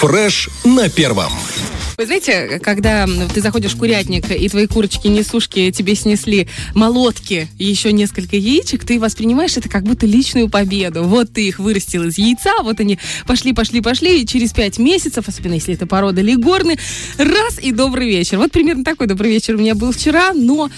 Фреш на Первом. Вы знаете, когда ты заходишь в курятник, и твои курочки-несушки тебе снесли молотки и еще несколько яичек, ты воспринимаешь это как будто личную победу. Вот ты их вырастил из яйца, вот они пошли, и через 5 месяцев, особенно если это порода легорны, раз и добрый вечер. Вот примерно такой добрый вечер у меня был вчера, но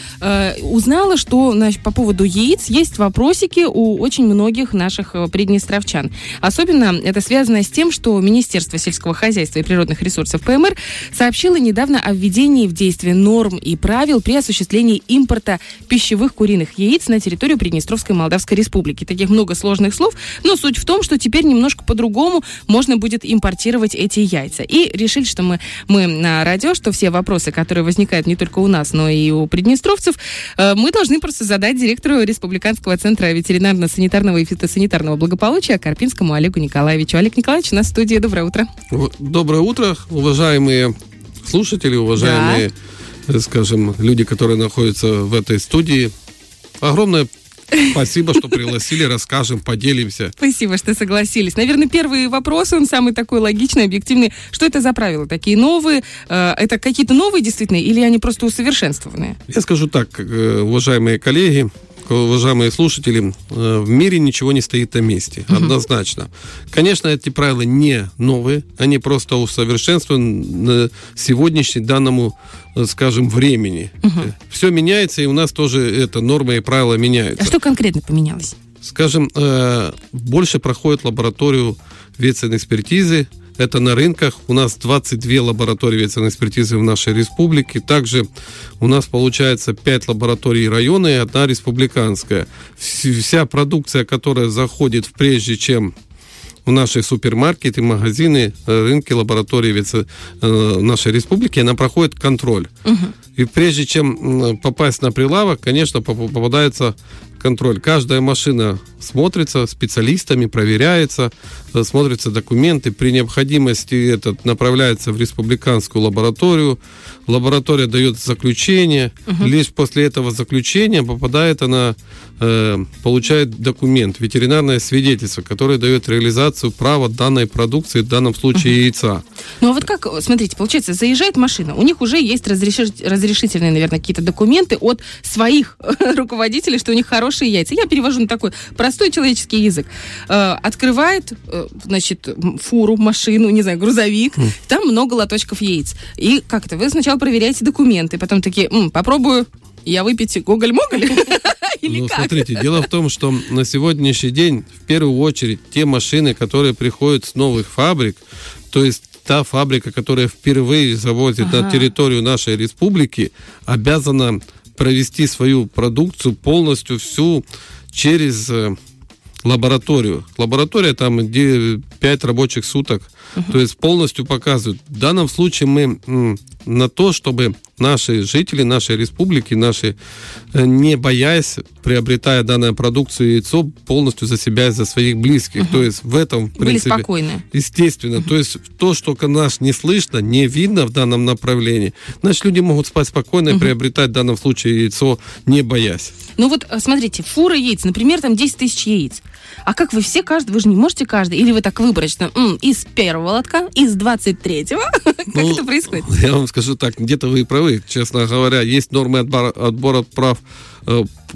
узнала, что по поводу яиц есть вопросики у очень многих наших приднестровчан. Особенно это связано с тем, что Министерство сельского хозяйства и природных ресурсов ПМР сообщила недавно о введении в действие норм и правил при осуществлении импорта пищевых куриных яиц на территорию Приднестровской Молдавской Республики. Таких много сложных слов, но суть в том, что теперь немножко по-другому можно будет импортировать эти яйца. И решили, что мы на радио, что все вопросы, которые возникают не только у нас, но и у приднестровцев, мы должны просто задать директору Республиканского Центра ветеринарно-санитарного и фитосанитарного благополучия Карпинскому Олегу Николаевичу. Олег Николаевич, у нас в студии. Доброе утро. Доброе утро, уважаемые слушатели, уважаемые, да, скажем, люди, которые находятся в этой студии. Огромное спасибо, что пригласили, расскажем, поделимся. Спасибо, что согласились. Наверное, первый вопрос, он самый такой логичный, объективный. Что это за правила такие новые? Это какие-то новые действительно, или они просто усовершенствованные? Я скажу так, уважаемые коллеги, уважаемые слушатели, в мире ничего не стоит на месте, однозначно. Конечно, эти правила не новые, они просто усовершенствованы сегодняшнему данному, скажем, времени. Все меняется, и у нас тоже это нормы и правила меняются. А что конкретно поменялось? Скажем, больше проходит лабораторию ветеринарной экспертизы, это на рынках. У нас 22 лаборатории ветеринарной экспертизы в нашей республике. Также у нас получается 5 лабораторий района и 1 республиканская. Вся продукция, которая заходит прежде чем в наши супермаркеты, магазины, рынки, лаборатории нашей республики, она проходит контроль. И прежде чем попасть на прилавок, конечно, попадается контроль. Каждая машина смотрится специалистами, проверяется, смотрятся документы. При необходимости направляется в республиканскую лабораторию. Лаборатория дает заключение. Лишь после этого заключения попадает она, получает документ, ветеринарное свидетельство, которое дает реализацию права данной продукции, в данном случае яйца. Ну а вот как, смотрите, получается, заезжает машина, у них уже есть разрешительные, наверное, какие-то документы от своих руководителей, что у них хорошие яйца. Я перевожу на такой простой человеческий язык. Открывает, значит, фуру, машину, не знаю, грузовик. Там много лоточков яиц. И как-то вы сначала проверяете документы, потом такие, попробую я выпить гоголь-моголь. Ну, смотрите, дело в том, что на сегодняшний день, в первую очередь, те машины, которые приходят с новых фабрик, то есть та фабрика, которая впервые завозит на территорию нашей республики, обязана провести свою продукцию полностью всю через лабораторию. Лаборатория там, где 5 рабочих суток, то есть полностью показывают. В данном случае мы на то, чтобы наши жители, нашей республики, наши, не боясь, приобретая данную продукцию и яйцо, полностью за себя и за своих близких. То есть в этом, в принципе... Были спокойны. Естественно. То есть то, что нас не слышно, не видно в данном направлении, значит, люди могут спать спокойно и приобретать в данном случае яйцо, не боясь. Ну вот, смотрите, фура яиц, например, там 10 тысяч яиц. А как вы все, каждый, вы же не можете каждый, или вы так выборочно, из первого лотка, из 23-го? Как это происходит? Я вам скажу так, где-то вы и правы, честно говоря. Есть нормы отбора прав,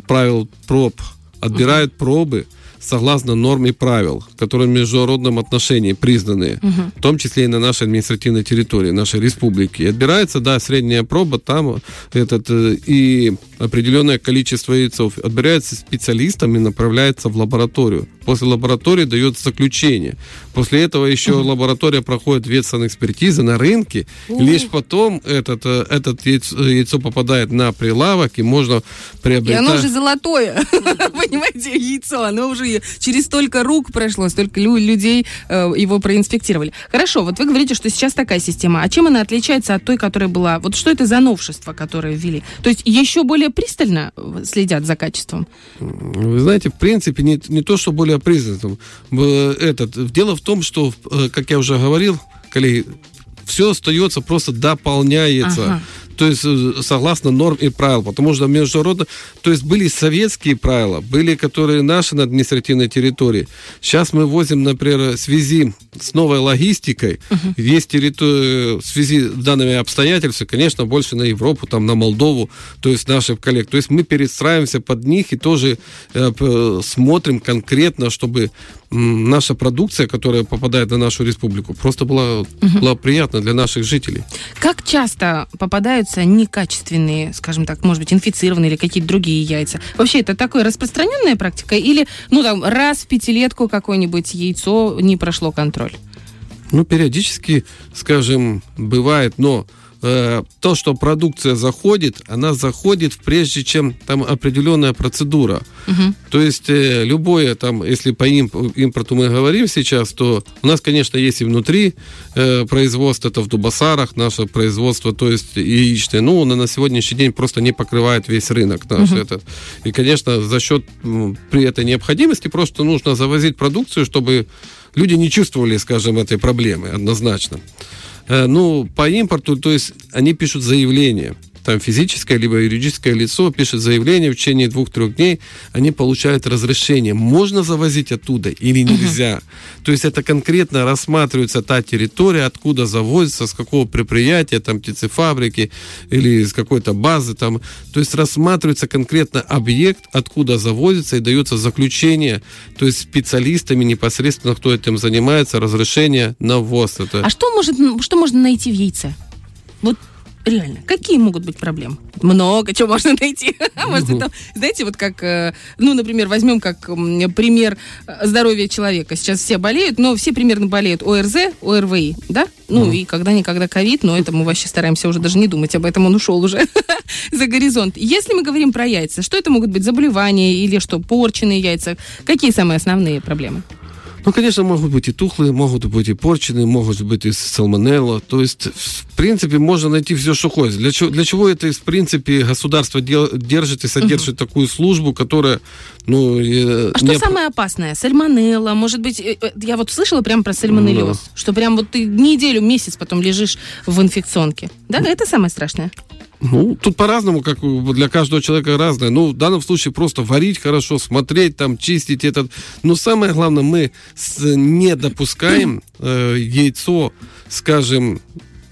правил проб. Отбирают пробы согласно норм и правил, которые в международном отношении признаны, в том числе и на нашей административной территории, нашей республики. И отбирается, да, средняя проба, там и определенное количество яйцов. Отбирается специалистом и направляется в лабораторию. После лаборатории дается заключение. После этого еще лаборатория проходит ветсанэкспертизы на рынке. Лишь потом это яйцо попадает на прилавок, и можно приобретать... И оно уже золотое, понимаете, яйцо, оно уже через столько рук прошло, столько людей его проинспектировали. Хорошо, вот вы говорите, что сейчас такая система. А чем она отличается от той, которая была? Вот что это за новшество, которое ввели? То есть еще более пристально следят за качеством? Вы знаете, в принципе, не то, что более пристально. Дело в том, что, как я уже говорил, коллеги, все остается, просто дополняется. то есть согласно норм и правил, потому что международно, то есть были советские правила, были которые наши на административной территории. Сейчас мы возим, например, в связи с новой логистикой, есть территория, в связи с данными обстоятельствами, конечно, больше на Европу, там, на Молдову, то есть наших коллег. То есть мы перестраиваемся под них и тоже смотрим конкретно, чтобы наша продукция, которая попадает на нашу республику, просто была, была приятна для наших жителей. Как часто попадаются некачественные, скажем так, может быть, инфицированные или какие-то другие яйца? Вообще, это такая распространенная практика? Или, ну, там, раз в пятилетку какое-нибудь яйцо не прошло контроль? Ну, периодически, скажем, бывает, но то, что продукция заходит, она заходит прежде, чем там определенная процедура. То есть любое там, если по импорту мы говорим сейчас, то у нас, конечно, есть и внутри производство, это в Дубосарах наше производство, то есть яичное, ну, оно на сегодняшний день просто не покрывает весь рынок наш этот. И, конечно, за счет при этой необходимости просто нужно завозить продукцию, чтобы люди не чувствовали, скажем, этой проблемы однозначно. Ну, по импорту, то есть они пишут заявление, там физическое либо юридическое лицо пишет заявление, в течение 2-3 дней они получают разрешение, можно завозить оттуда или нельзя. То есть это конкретно рассматривается та территория, откуда завозится, с какого предприятия, там, птицефабрики или с какой-то базы там. То есть рассматривается конкретно объект, откуда завозится, и дается заключение, то есть специалистами непосредственно, кто этим занимается, разрешение на ввоз. Это... А что можно найти в яйце? Вот реально, какие могут быть проблемы? Много чего можно найти. Может, это, знаете, вот как, ну, например, возьмем как пример здоровья человека. Сейчас все болеют, но все примерно болеют ОРЗ, ОРВИ, да? Ну, и когда-никогда ковид, но это мы вообще стараемся уже даже не думать об этом, он ушел уже за горизонт. Если мы говорим про яйца, что это могут быть? Заболевания или что? Порченые яйца? Какие самые основные проблемы? Ну, конечно, могут быть и тухлые, могут быть и порченые, могут быть и сальмонелла. То есть, в принципе, можно найти все, что хочешь. Для чего это, в принципе, государство держит и содержит такую службу, которая... Ну, что самое опасное? Сальмонелла, может быть... Я вот слышала прям про сальмонеллез, что прям вот ты неделю, месяц потом лежишь в инфекционке. Да, это самое страшное. Ну, тут по-разному, как для каждого человека разное. Ну, в данном случае просто варить хорошо, смотреть, там, чистить этот. Но самое главное, мы не допускаем яйцо, скажем,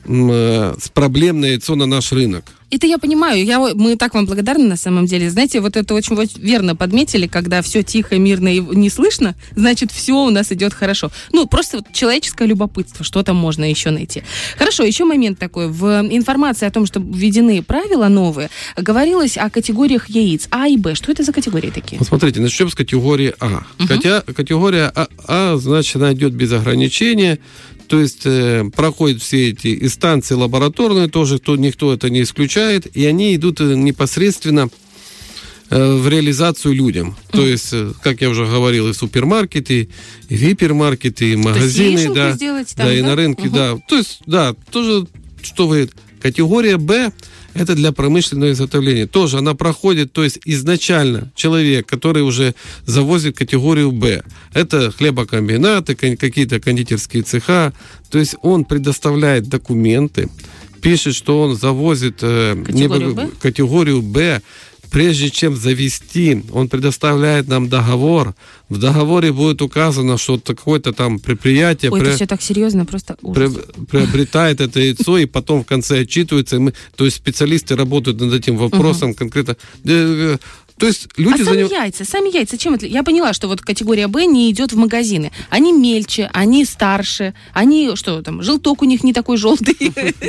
с проблемное яйцо на наш рынок. Это я понимаю, мы так вам благодарны на самом деле. Знаете, вот это очень верно подметили, когда все тихо, мирно и не слышно, значит, все у нас идет хорошо. Ну, просто вот человеческое любопытство, что там можно еще найти. Хорошо, еще момент такой. В информации о том, что введены правила новые, говорилось о категориях яиц А и Б. Что это за категории такие? Вот смотрите, начнем с категории А. Хотя категория А, значит, она идет без ограничения. То есть проходят все эти инстанции лабораторные, тоже никто это не исключает, и они идут непосредственно в реализацию людям. То есть, как я уже говорил, и супермаркеты, и гипермаркеты, и магазины, да, сделать, там, да, и на рынке, да. То есть, да, тоже, что вы... Категория «Б» — это для промышленного изготовления. Тоже она проходит, то есть изначально человек, который уже завозит категорию «Б», это хлебокомбинаты, какие-то кондитерские цеха, то есть он предоставляет документы, пишет, что он завозит категорию «Б», прежде чем завести, он предоставляет нам договор. В договоре будет указано, что какое-то там предприятие... Ой, это все так серьезно, просто ужас. Приобретает это яйцо, и потом в конце отчитывается. То есть специалисты работают над этим вопросом конкретно. То есть люди сами яйца, чем это? Я поняла, что вот категория Б не идет в магазины. Они мельче, они старше, они что там, желток у них не такой желтый.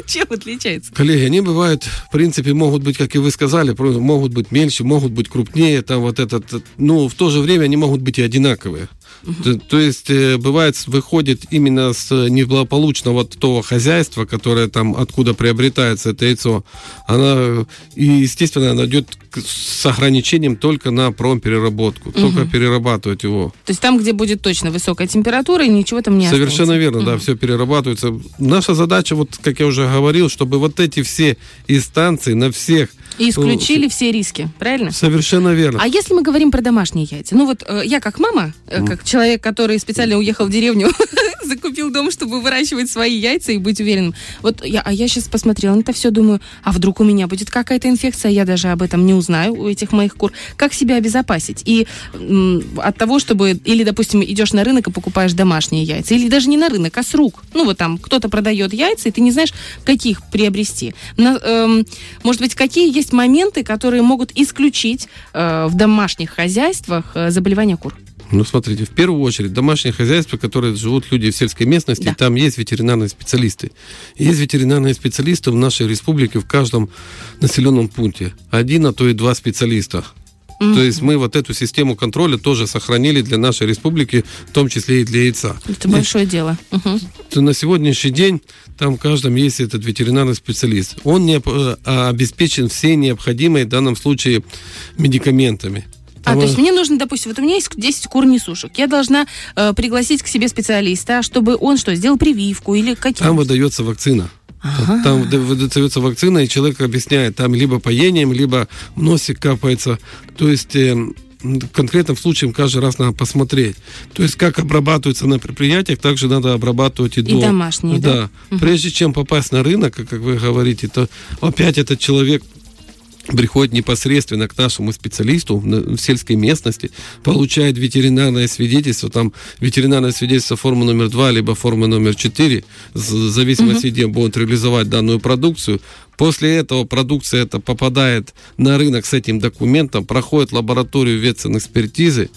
Чем отличается? Коллеги, они бывают, в принципе, могут быть, как и вы сказали, могут быть мельче, могут быть крупнее, там вот этот, но в то же время они могут быть и одинаковые. То есть, бывает, выходит именно с неблагополучного того хозяйства, которое там, откуда приобретается это яйцо, она, и, естественно, она идет с ограничением только на промпереработку, только перерабатывать его. То есть, там, где будет точно высокая температура, и ничего там не останется. Совершенно верно, да, все перерабатывается. Наша задача, вот, как я уже говорил, чтобы вот эти все инстанции на всех... И исключили все риски, правильно? Совершенно верно. А если мы говорим про домашние яйца? Ну, вот я как мама, как как человек, который специально уехал в деревню, закупил дом, чтобы выращивать свои яйца и быть уверенным. Вот я сейчас посмотрела на это все, думаю, а вдруг у меня будет какая-то инфекция, я даже об этом не узнаю у этих моих кур. Как себя обезопасить? И от того, чтобы, или, допустим, идешь на рынок и покупаешь домашние яйца, или даже не на рынок, а с рук. Ну, вот там кто-то продает яйца, и ты не знаешь, каких приобрести. Может быть, какие есть моменты, которые могут исключить в домашних хозяйствах заболевания кур? Ну, смотрите, в первую очередь, домашнее хозяйство, в котором живут люди в сельской местности, да. Там есть ветеринарные специалисты. Есть ветеринарные специалисты в нашей республике в каждом населенном пункте. Один, а то и два специалиста. Mm-hmm. То есть мы вот эту систему контроля тоже сохранили для нашей республики, в том числе и для яйца. Это большое дело. Uh-huh. На сегодняшний день там в каждом есть этот ветеринарный специалист. Он обеспечен все необходимые в данном случае медикаментами. То есть мне нужно, допустим, вот у меня есть 10 кур-несушек. Я должна пригласить к себе специалиста, чтобы он сделал прививку или какие-то... Там выдается вакцина. Ага. Там выдается вакцина, и человек объясняет, там либо поением, либо носик капается. То есть в конкретном случае каждый раз надо посмотреть. То есть как обрабатывается на предприятиях, так же надо обрабатывать и домашние. Да. Угу. Прежде чем попасть на рынок, как вы говорите, то опять этот человек... приходит непосредственно к нашему специалисту в сельской местности, получает ветеринарное свидетельство, там ветеринарное свидетельство формы номер 2, либо формы номер 4, в зависимости, где будут реализовать данную продукцию. После этого продукция эта попадает на рынок с этим документом, проходит лабораторию ветсанэкспертизы.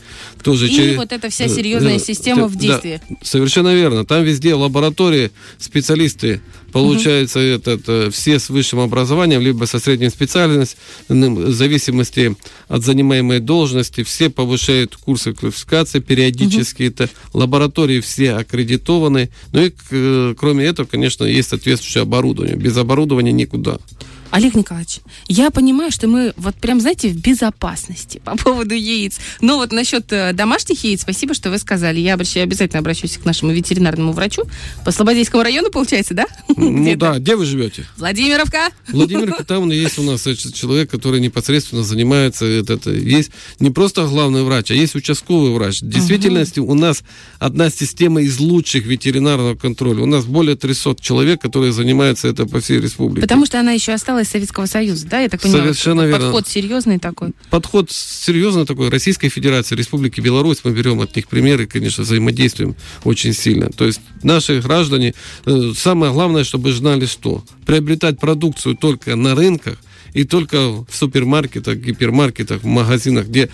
Вот эта вся серьезная система в действии. Да, совершенно верно. Там везде в лаборатории специалисты, получается, все с высшим образованием, либо со средним специальностью, в зависимости от занимаемой должности, все повышают курсы квалификации периодически. Лаборатории все аккредитованы. Ну и кроме этого, конечно, есть соответствующее оборудование. Без оборудования никуда. Олег Николаевич, я понимаю, что мы в безопасности по поводу яиц. Но насчет домашних яиц, спасибо, что вы сказали. Я обязательно обращусь к нашему ветеринарному врачу по Слободейскому району, получается, да? Где вы живете? Владимировка. Владимировка, там есть у нас человек, который непосредственно занимается. Есть не просто главный врач, а есть участковый врач. В действительности у нас одна система из лучших ветеринарного контроля. У нас более 300 человек, которые занимаются это по всей республике. Потому что она еще осталась из Советского Союза, да? Я так понимаю, совершенно верно. Подход серьезный такой. Подход серьезный такой. Российской Федерации, Республики Беларусь, мы берем от них примеры, конечно, взаимодействуем очень сильно. То есть наши граждане, самое главное, чтобы знали, что приобретать продукцию только на рынках и только в супермаркетах, гипермаркетах, в магазинах, где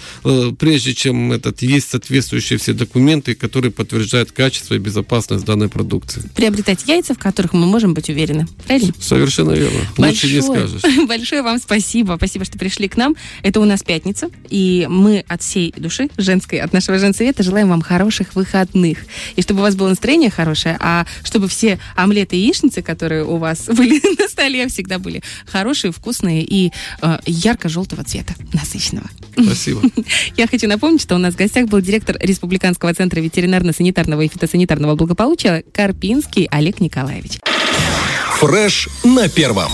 прежде чем есть соответствующие все документы, которые подтверждают качество и безопасность данной продукции. Приобретать яйца, в которых мы можем быть уверены. Правильно? Совершенно верно. Лучше не скажешь. Большое вам спасибо. Спасибо, что пришли к нам. Это у нас пятница, и мы от всей души от нашего женсовета желаем вам хороших выходных. И чтобы у вас было настроение хорошее, а чтобы все омлеты и яичницы, которые у вас были на столе, всегда были хорошие, вкусные и ярко-желтого цвета, насыщенного. Спасибо. Я хочу напомнить, что у нас в гостях был директор Республиканского центра ветеринарно-санитарного и фитосанитарного благополучия Карпинский Олег Николаевич. Фреш на первом.